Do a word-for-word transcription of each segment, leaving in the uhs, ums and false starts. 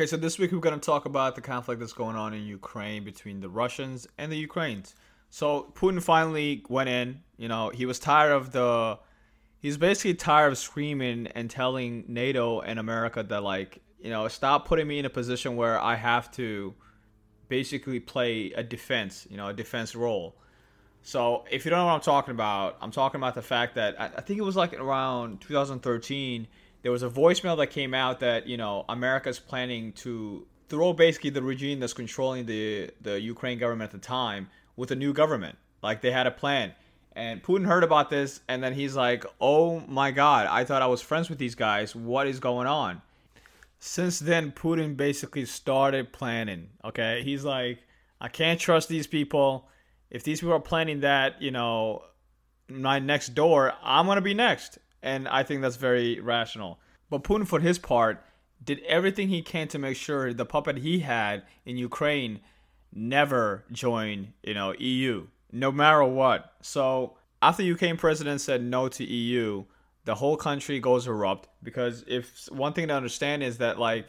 Okay, so this week we're going to talk about the conflict that's going on in Ukraine between the Russians and the Ukrainians. So Putin finally went in, you know, he was tired of the, he's basically tired of screaming and telling NATO and America that, like, you know, stop putting me in a position where I have to basically play a defense, you know, a defense role. So if you don't know what I'm talking about, I'm talking about the fact that I think it was like around two thousand thirteen, there was a voicemail that came out that, you know, America's planning to throw basically the regime that's controlling the, the Ukraine government at the time with a new government. Like, they had a plan. And Putin heard about this, and then he's like, oh my God, I thought I was friends with these guys. What is going on? Since then, Putin basically started planning, okay? He's like, I can't trust these people. If these people are planning that, you know, my next door, I'm going to be next. And I think that's very rational. But Putin, for his part, did everything he can to make sure the puppet he had in Ukraine never joined, you know, E U, no matter what. So after the Ukraine president said no to E U, the whole country goes erupt. Because if one thing to understand is that, like,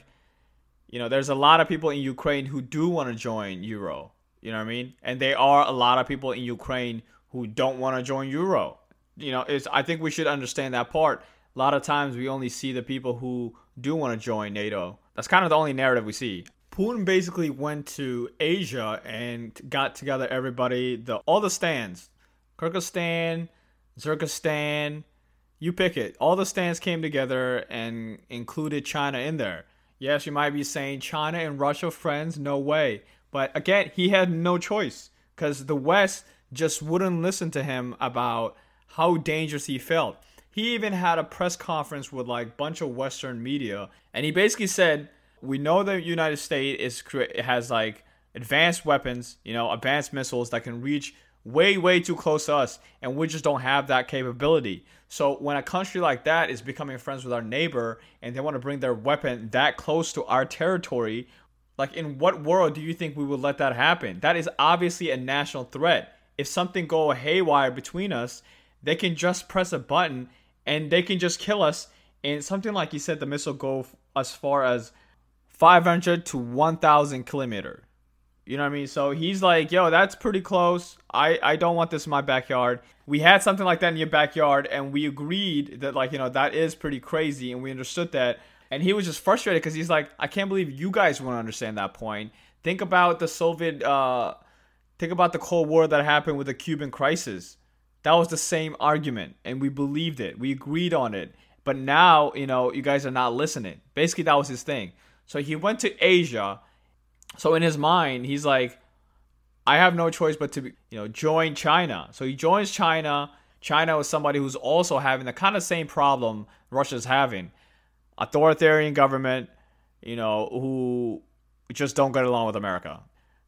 you know, there's a lot of people in Ukraine who do want to join Euro. You know what I mean? And there are a lot of people in Ukraine who don't want to join Euro. You know, it's, I think we should understand that part. A lot of times we only see the people who do want to join NATO. That's kind of the only narrative we see. Putin basically went to Asia and got together everybody, the all the stands. Kyrgyzstan, Zyrkistan, you pick it. All the stands came together and included China in there. Yes, you might be saying China and Russia friends, no way. But again, he had no choice because the West just wouldn't listen to him about how dangerous he felt. He even had a press conference with like a bunch of Western media. And he basically said, we know the United States is has like advanced weapons, you know, advanced missiles that can reach way, way too close to us. And we just don't have that capability. So when a country like that is becoming friends with our neighbor and they want to bring their weapon that close to our territory, like, in what world do you think we would let that happen? That is obviously a national threat. If something go haywire between us, they can just press a button and they can just kill us. And something like you said, the missile go as far as five hundred to one thousand kilometer. You know what I mean? So he's like, yo, that's pretty close. I, I don't want this in my backyard. We had something like that in your backyard and we agreed that, like, you know, that is pretty crazy and we understood that. And he was just frustrated because he's like, I can't believe you guys won't understand that point. Think about the Soviet, uh, think about the Cold War that happened with the Cuban crisis. That was the same argument, and we believed it. We agreed on it. But now, you know, you guys are not listening. Basically, that was his thing. So he went to Asia. So in his mind, he's like, I have no choice but to, you know, join China. So he joins China. China was somebody who's also having the kind of same problem Russia's having. Authoritarian government, you know, who just don't get along with America.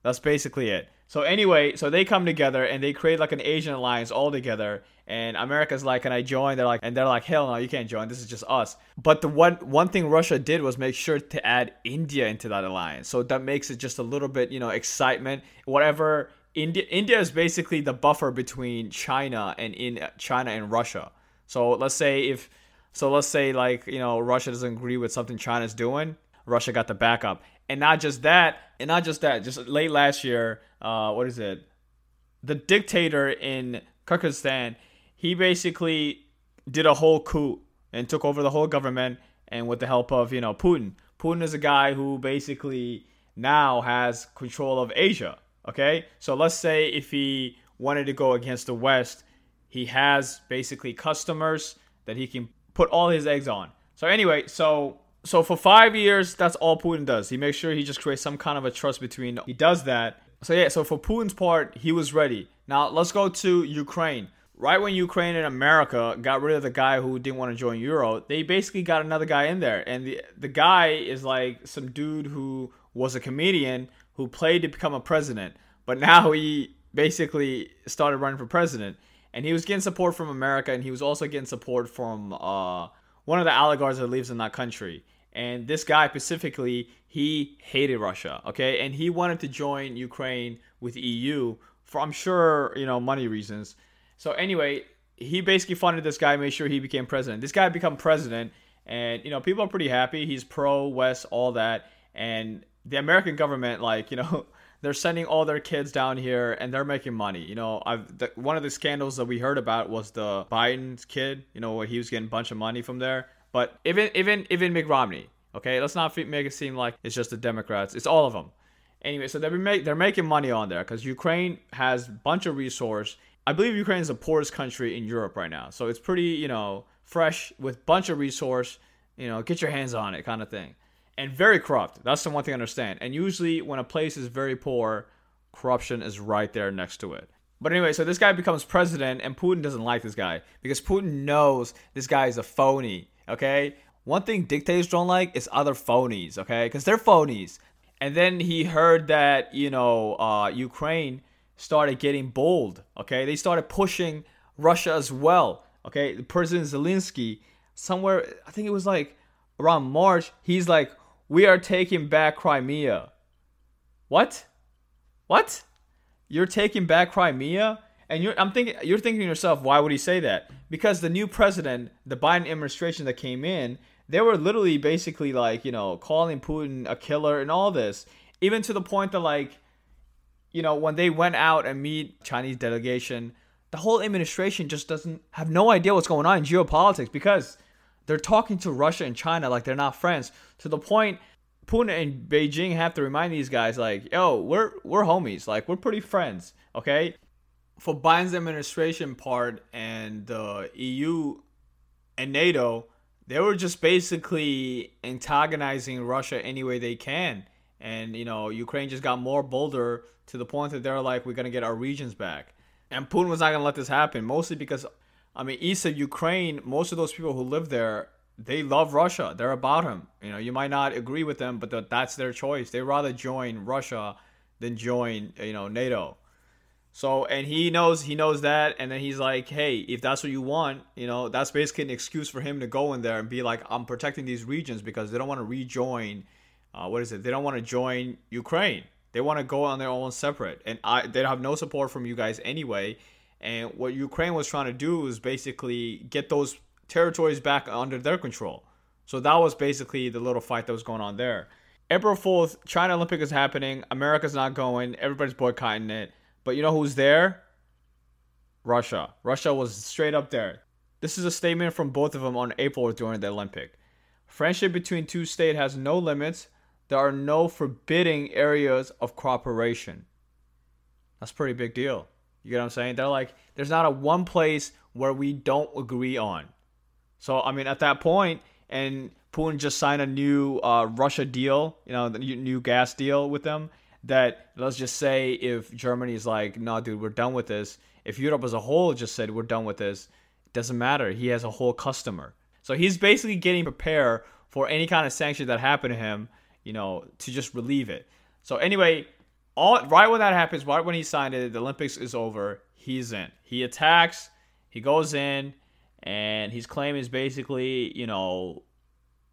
That's basically it. So anyway, so they come together and they create like an Asian alliance all together. And America's like, can I join? They're like, and they're like, hell no, you can't join. This is just us. But the one one thing Russia did was make sure to add India into that alliance. So that makes it just a little bit, you know, excitement. Whatever India, India is basically the buffer between China and in China and Russia. So let's say if. So let's say, like, you know, Russia doesn't agree with something China's doing. Russia got the backup. And not just that. And not just that. Just late last year, uh, what is it? The dictator in Kyrgyzstan, he basically did a whole coup and took over the whole government. And with the help of, you know, Putin. Putin is a guy who basically now has control of Asia. Okay? So let's say if he wanted to go against the West, he has basically customers that he can put all his eggs on. So anyway, so so for five years, that's all Putin does. He makes sure he just creates some kind of a trust between. He does that. So yeah, so for Putin's part, he was ready. Now let's go to Ukraine. Right when Ukraine and America got rid of the guy who didn't want to join Euro, they basically got another guy in there. And the the guy is like some dude who was a comedian who played to become a president. But now he basically started running for president. And he was getting support from America, and he was also getting support from uh, one of the oligarchs that lives in that country. And this guy specifically, he hated Russia, okay? And he wanted to join Ukraine with E U for, I'm sure, you know, money reasons. So anyway, he basically funded this guy, made sure he became president. This guy became president, and, you know, people are pretty happy. He's pro-West, all that. And the American government, like, you know, they're sending all their kids down here and they're making money. You know, I've the, one of the scandals that we heard about was the Biden's kid, you know, where he was getting a bunch of money from there. But even even even Mitt Romney, okay, let's not make it seem like it's just the Democrats. It's all of them. Anyway, so they're make they're making money on there because Ukraine has a bunch of resource. I believe Ukraine is the poorest country in Europe right now, so it's pretty, you know, fresh with bunch of resource. You know, get your hands on it kind of thing. And very corrupt. That's the one thing I understand. And usually when a place is very poor, corruption is right there next to it. But anyway, so this guy becomes president and Putin doesn't like this guy because Putin knows this guy is a phony, okay? One thing dictators don't like is other phonies, okay? Because they're phonies. And then he heard that, you know, uh, Ukraine started getting bold, okay? They started pushing Russia as well, okay? President Zelensky, somewhere, I think it was like around March, he's like, we are taking back Crimea. What? What? You're taking back Crimea? And you're, I'm thinking, you're thinking to yourself, why would he say that? Because the new president, the Biden administration that came in, they were literally basically like, you know, calling Putin a killer and all this. Even to the point that, like, you know, when they went out and meet Chinese delegation, the whole administration just doesn't have no idea what's going on in geopolitics because they're talking to Russia and China like they're not friends. To the point, Putin and Beijing have to remind these guys, like, yo, we're we're homies. Like, we're pretty friends, okay? For Biden's administration part and the E U and NATO, they were just basically antagonizing Russia any way they can. And, you know, Ukraine just got more bolder to the point that they're like, we're going to get our regions back. And Putin was not going to let this happen, mostly because, I mean, east of Ukraine, most of those people who live there, they love Russia. They're about him. You know, you might not agree with them, but that's their choice. They'd rather join Russia than join, you know, NATO. So, and he knows, he knows that. And then he's like, hey, if that's what you want, you know, that's basically an excuse for him to go in there and be like, I'm protecting these regions because they don't want to rejoin. Uh, what is it? They don't want to join Ukraine. They want to go on their own separate. And I, they have no support from you guys anyway. And what Ukraine was trying to do is basically get those territories back under their control. So that was basically the little fight that was going on there. April fourth, China Olympic is happening. America's not going. Everybody's boycotting it. But you know who's there? Russia. Russia was straight up there. This is a statement from both of them on April during the Olympic. Friendship between two states has no limits. There are no forbidding areas of cooperation. That's a pretty big deal. You get what I'm saying? They're like, there's not a one place where we don't agree on. So, I mean, at that point, and Putin just signed a new uh, Russia deal, you know, the new gas deal with them, that let's just say if Germany is like, no, dude, we're done with this. If Europe as a whole just said, we're done with this, it doesn't matter. He has a whole customer. So he's basically getting prepared for any kind of sanction that happened to him, you know, to just relieve it. So anyway, All, right when that happens, right when he signed it, the Olympics is over, he's in. He attacks, he goes in, and his claim is basically, you know,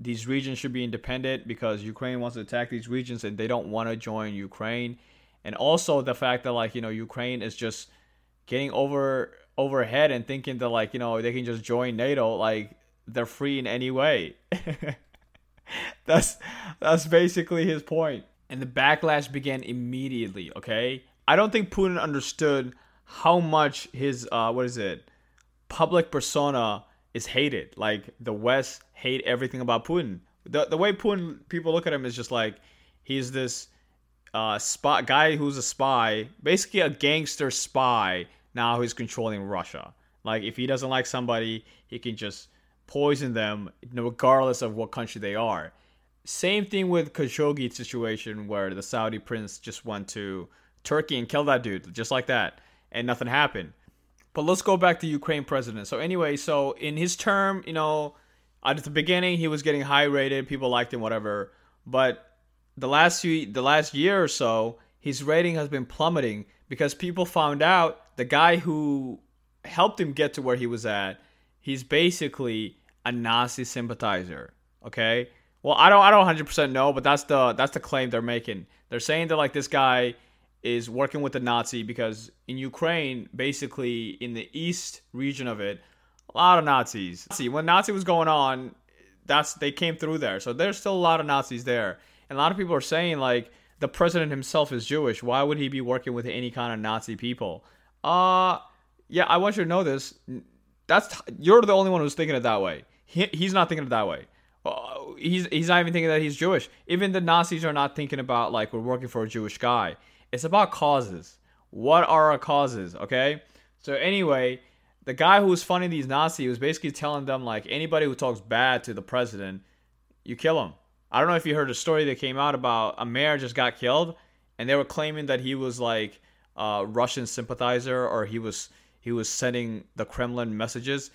these regions should be independent because Ukraine wants to attack these regions and they don't want to join Ukraine. And also the fact that, like, you know, Ukraine is just getting over overhead and thinking that, like, you know, they can just join NATO, like, they're free in any way. that's that's basically his point. And the backlash began immediately, okay? I don't think Putin understood how much his, uh, what is it, public persona is hated. Like, the West hate everything about Putin. The the way Putin, people look at him is just like, he's this uh, spy, guy who's a spy, basically a gangster spy, now he's controlling Russia. Like, if he doesn't like somebody, he can just poison them, regardless of what country they are. Same thing with Khashoggi situation where the Saudi prince just went to Turkey and killed that dude just like that and nothing happened. But let's go back to Ukraine president. So anyway, so in his term, you know, at the beginning he was getting high rated, people liked him, whatever. But the last few, the last year or so, his rating has been plummeting because people found out the guy who helped him get to where he was at, he's basically a Nazi sympathizer, okay? Well, I don't I don't one hundred percent know, but that's the that's the claim they're making. They're saying that, like, this guy is working with the Nazi because in Ukraine, basically in the east region of it, a lot of Nazis. See, when Nazi was going on, that's they came through there. So there's still a lot of Nazis there. And a lot of people are saying, like, the president himself is Jewish. Why would he be working with any kind of Nazi people? Uh, yeah, I want you to know this. That's you're the only one who's thinking it that way. He, he's not thinking it that way. Uh, he's he's not even thinking that he's Jewish. Even the Nazis are not thinking about, like, we're working for a Jewish guy. It's about causes. What are our causes, okay? So anyway, the guy who was funding these Nazis was basically telling them, like, anybody who talks bad to the president, you kill him. I don't know if you heard a story that came out about a mayor just got killed, and they were claiming that he was, like, a Russian sympathizer, or he was he was sending the Kremlin messages.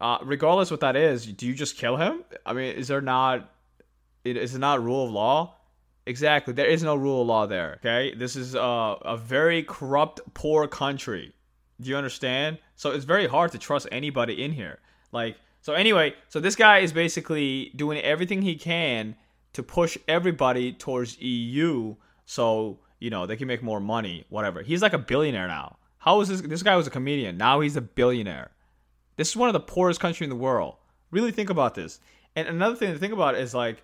Uh, regardless what that is, do you just kill him? I mean, is there not, is it not rule of law? Exactly. There is no rule of law there, okay? This is a, a very corrupt, poor country. Do you understand? So it's very hard to trust anybody in here. Like, so anyway, so this guy is basically doing everything he can to push everybody towards E U so, you know, they can make more money, whatever. He's like a billionaire now. How is this? This guy was a comedian. Now he's a billionaire. This is one of the poorest countries in the world. Really think about this. And another thing to think about is, like,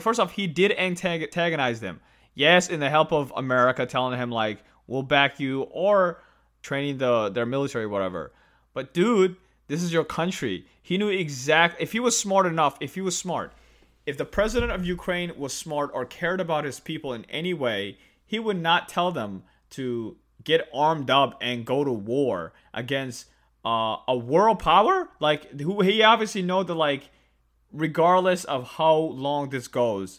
first off, he did antagonize them. Yes, in the help of America telling him, like, we'll back you, or training the their military, whatever. But dude, this is your country. He knew exactly. If he was smart enough, if he was smart, if the president of Ukraine was smart or cared about his people in any way, he would not tell them to get armed up and go to war against uh, a world power. Like, who he obviously know that, like, regardless of how long this goes,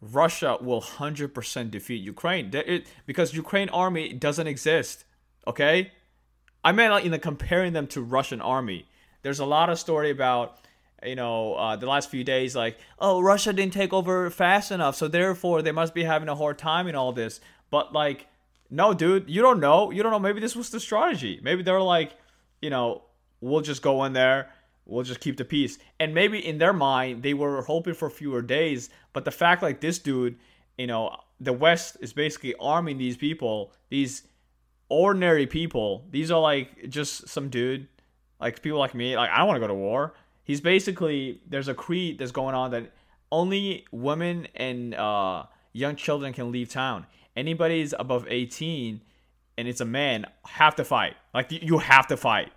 Russia will one hundred percent defeat Ukraine. It, because Ukraine army doesn't exist, okay? I meant, like, in the comparing them to Russian army. There's a lot of story about, you know, uh, the last few days, like, oh, Russia didn't take over fast enough, so therefore they must be having a hard time in all this. But, like, no, dude, you don't know. You don't know. Maybe this was the strategy. Maybe they're like, you know, we'll just go in there. We'll just keep the peace. And maybe in their mind, they were hoping for fewer days. But the fact, like, this dude, you know, the West is basically arming these people, these ordinary people. These are, like, just some dude, like, people like me. Like, I don't want to go to war. He's basically, there's a creed that's going on that only women and uh, young children can leave town. Anybody's above eighteen and it's a man, have to fight. Like, you have to fight.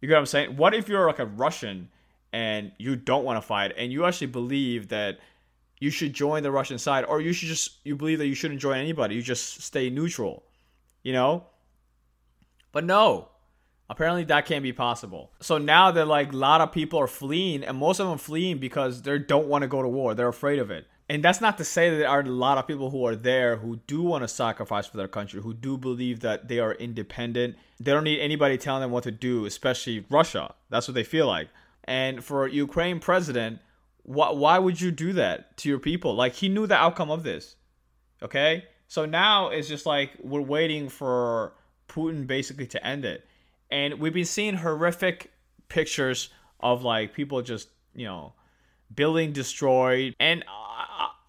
You get what I'm saying? What if you're, like, a Russian and you don't want to fight and you actually believe that you should join the Russian side, or you should just, you believe that you shouldn't join anybody. You just stay neutral, you know? But no, apparently that can't be possible. So now that, like, a lot of people are fleeing, and most of them fleeing because they don't want to go to war. They're afraid of it. And that's not to say that there are a lot of people who are there who do want to sacrifice for their country, who do believe that they are independent. They don't need anybody telling them what to do, especially Russia. That's what they feel like. And for a Ukraine president, wh- why would you do that to your people? Like, he knew the outcome of this, okay? So now it's just like we're waiting for Putin basically to end it. And we've been seeing horrific pictures of, like, people just, you know, building destroyed. And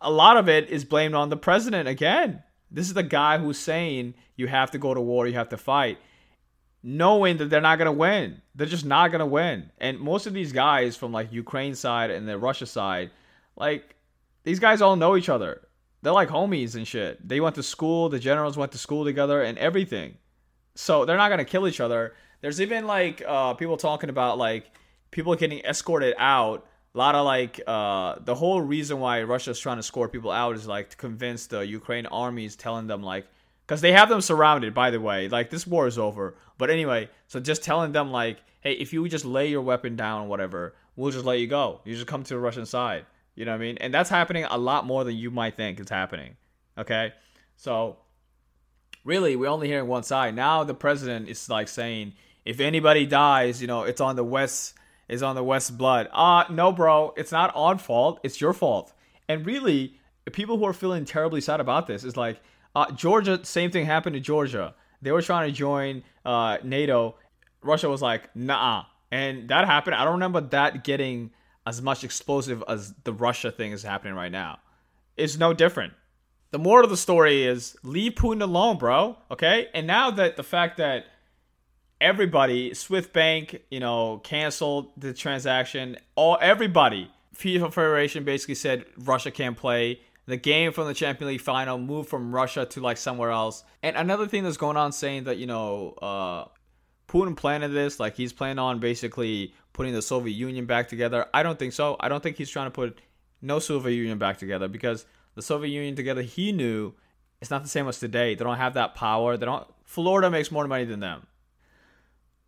a lot of it is blamed on the president again. This is the guy who's saying you have to go to war, you have to fight, knowing that they're not going to win. They're just not going to win. And most of these guys from, like, Ukraine side and the Russia side, like, these guys all know each other. They're like homies and shit. They went to school, the generals went to school together and everything. So they're not going to kill each other. There's even, like, uh, people talking about, like, people getting escorted out. A lot of, like, uh, the whole reason why Russia is trying to escort people out is, like, to convince the Ukraine armies, telling them, like, because they have them surrounded, by the way. Like, this war is over. But anyway, so just telling them, like, hey, if you just lay your weapon down, whatever, we'll just let you go. You just come to the Russian side. You know what I mean? And that's happening a lot more than you might think it's happening. Okay? So, really, we're only hearing one side. Now the president is, like, saying, if anybody dies, you know, it's on the West. Is on the West's blood. Uh, no, bro. It's not our fault. It's your fault. And really, people who are feeling terribly sad about this is like, uh, Georgia, same thing happened to Georgia. They were trying to join uh, NATO. Russia was like, nah. And that happened. I don't remember that getting as much explosive as the Russia thing is happening right now. It's no different. The moral of the story is leave Putin alone, bro. Okay? And now that the fact that everybody, SWIFT Bank, you know, canceled the transaction. All everybody, FIFA Federation basically said Russia can't play. the game from the Champions League final moved from Russia to like somewhere else. And another thing that's going on, saying that, you know, uh, Putin planted this, like he's planning on basically putting the Soviet Union back together. I don't think so. I don't think he's trying to put no Soviet Union back together, because the Soviet Union together, he knew, it's not the same as today. They don't have that power. They don't. Florida makes more money than them.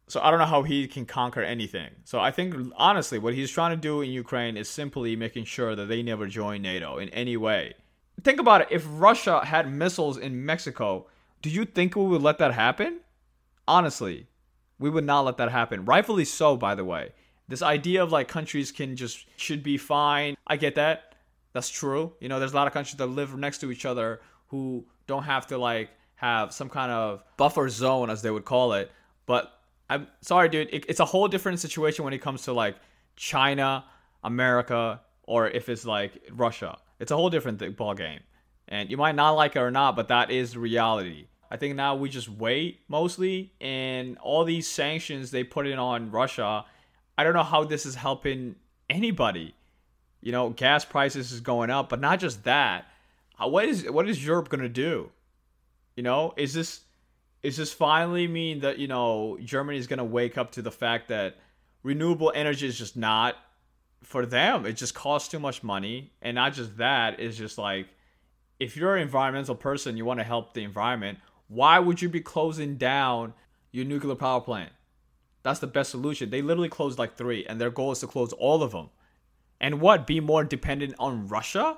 So I don't know how he can conquer anything. So I think, honestly, what he's trying to do in Ukraine is simply making sure that they never join NATO in any way. Think about it. If Russia had missiles in Mexico, do you think we would let that happen? Honestly, we would not let that happen. Rightfully so, by the way. This idea of like countries can just, should be fine. I get that. That's true. You know, there's a lot of countries that live next to each other who don't have to like have some kind of buffer zone, as they would call it. But I'm sorry, dude. It, it's a whole different situation when it comes to like China, America, or if it's like Russia. It's a whole different th- ball game. And you might not like it or not, but that is reality. I think now we just wait mostly. And all these sanctions they put in on Russia, I don't know how this is helping anybody. You know, gas prices is going up, but not just that. What is what is Europe going to do? You know, is this... Is this finally mean that, you know, Germany is going to wake up to the fact that renewable energy is just not for them? It just costs too much money. And not just that, it's just like, if you're an environmental person, you want to help the environment, why would you be closing down your nuclear power plant? That's the best solution. They literally closed like three, and their goal is to close all of them. And what, be more dependent on Russia?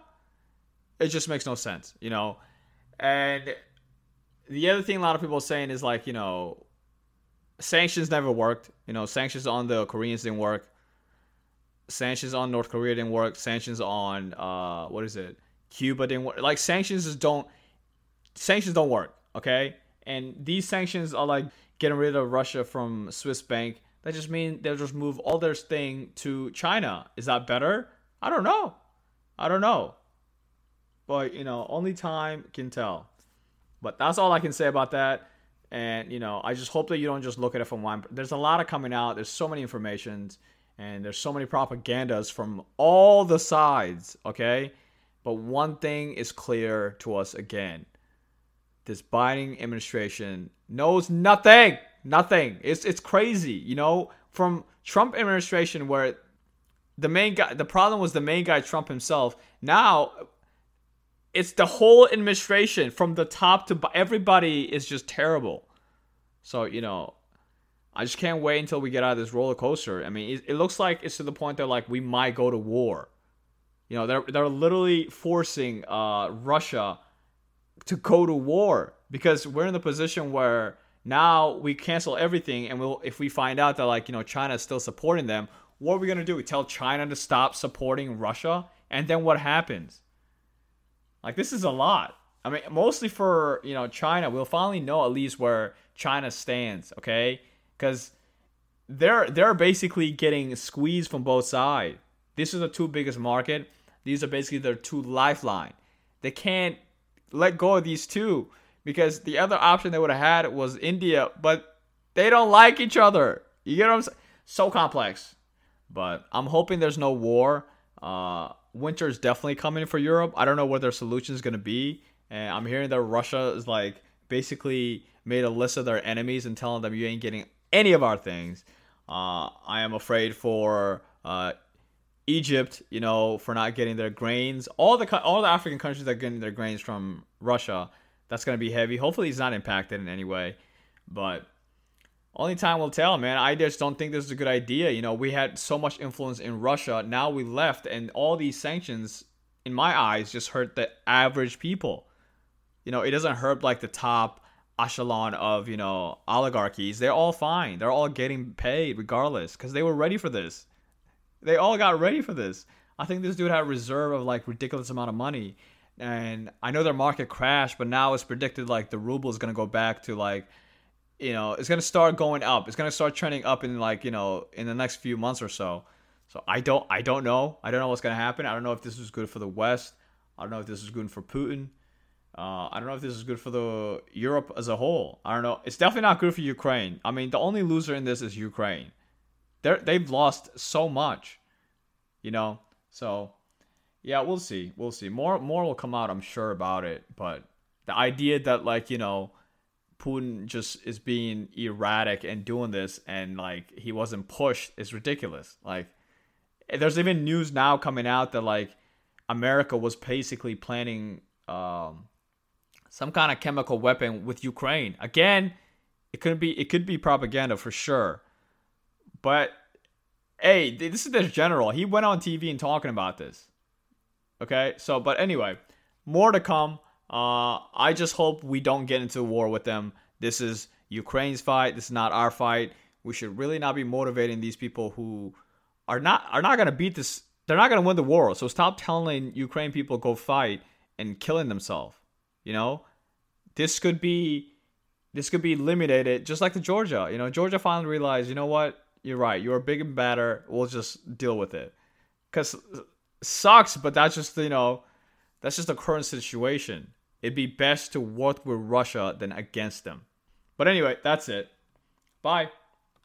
It just makes no sense, you know? And the other thing a lot of people are saying is like, you know, sanctions never worked. You know, sanctions on the Koreans didn't work. Sanctions on North Korea didn't work. Sanctions on, uh, what is it? Cuba didn't work. Like, sanctions just don't, sanctions don't work, okay? And these sanctions are like getting rid of Russia from Swiss bank. That just means they'll just move all their thing to China. Is that better? I don't know. I don't know. But, you know, only time can tell. But that's all I can say about that. And, you know, I just hope that you don't just look at it from one. There's a lot of coming out. There's so many informations. And there's so many propagandas from all the sides, okay? But one thing is clear to us again. This Biden administration knows nothing. Nothing. It's it's crazy, you know? From Trump administration, where the main guy, the problem was the main guy, Trump himself. Now... it's the whole administration from the top to... everybody is just terrible. So, you know, I just can't wait until we get out of this roller coaster. I mean, it, it looks like it's to the point that, like, we might go to war. You know, they're they're literally forcing uh, Russia to go to war. Because we're in the position where now we cancel everything. And we'll, if we find out that, like, you know, China is still supporting them, what are we going to do? We tell China to stop supporting Russia? And then what happens? Like, this is a lot. I mean, mostly for, you know, China. We'll finally know at least where China stands, okay? Because they're they're basically getting squeezed from both sides. These are the two biggest market. These are basically their two lifeline. They can't let go of these two, because the other option they would have had was India, but they don't like each other. You get what I'm saying? So complex. But I'm hoping there's no war. Uh... Winter is definitely coming for Europe. I don't know what their solution is going to be. And I'm hearing that Russia is like basically made a list of their enemies and telling them, you ain't getting any of our things. Uh, I am afraid for uh, Egypt, you know, for not getting their grains. All the all the African countries that are getting their grains from Russia, that's going to be heavy. Hopefully it's not impacted in any way. But only time will tell, man. I just don't think this is a good idea. You know, we had so much influence in Russia. Now we left, and all these sanctions, in my eyes, just hurt the average people. You know, it doesn't hurt, like, the top echelon of, you know, oligarchies. They're all fine. They're all getting paid regardless, because they were ready for this. They all got ready for this. I think this dude had a reserve of, like, ridiculous amount of money. And I know their market crashed, but now it's predicted, like, the ruble is going to go back to, like... you know, it's going to start going up. It's going to start trending up in like, you know, in the next few months or so. So I don't, I don't know. I don't know what's going to happen. I don't know if this is good for the West. I don't know if this is good for Putin. Uh, I don't know if this is good for the Europe as a whole. I don't know. It's definitely not good for Ukraine. I mean, the only loser in this is Ukraine. They're, they've lost so much, you know, so yeah, we'll see. We'll see. More more will come out, I'm sure, about it. But the idea that, like, you know, Putin just is being erratic and doing this and, like, he wasn't pushed is ridiculous. Like, there's even news now coming out that, like, America was basically planning um, some kind of chemical weapon with Ukraine. Again, it could be it could be propaganda for sure. But, hey, this is their general. He went on T V and talking about this. Okay? So, but anyway, more to come. Uh, I just hope we don't get into war with them. This is Ukraine's fight. This is not our fight. We should really not be motivating these people who are not are not going to beat this. They're not going to win the war. So stop telling Ukraine people go fight and killing themselves. You know, this could be this could be eliminated just like the Georgia. You know, Georgia finally realized, you know what? You're right. You're big and badder. We'll just deal with it. Because it sucks, but that's just, you know, that's just the current situation. It'd be best to work with Russia than against them. But anyway, that's it. Bye.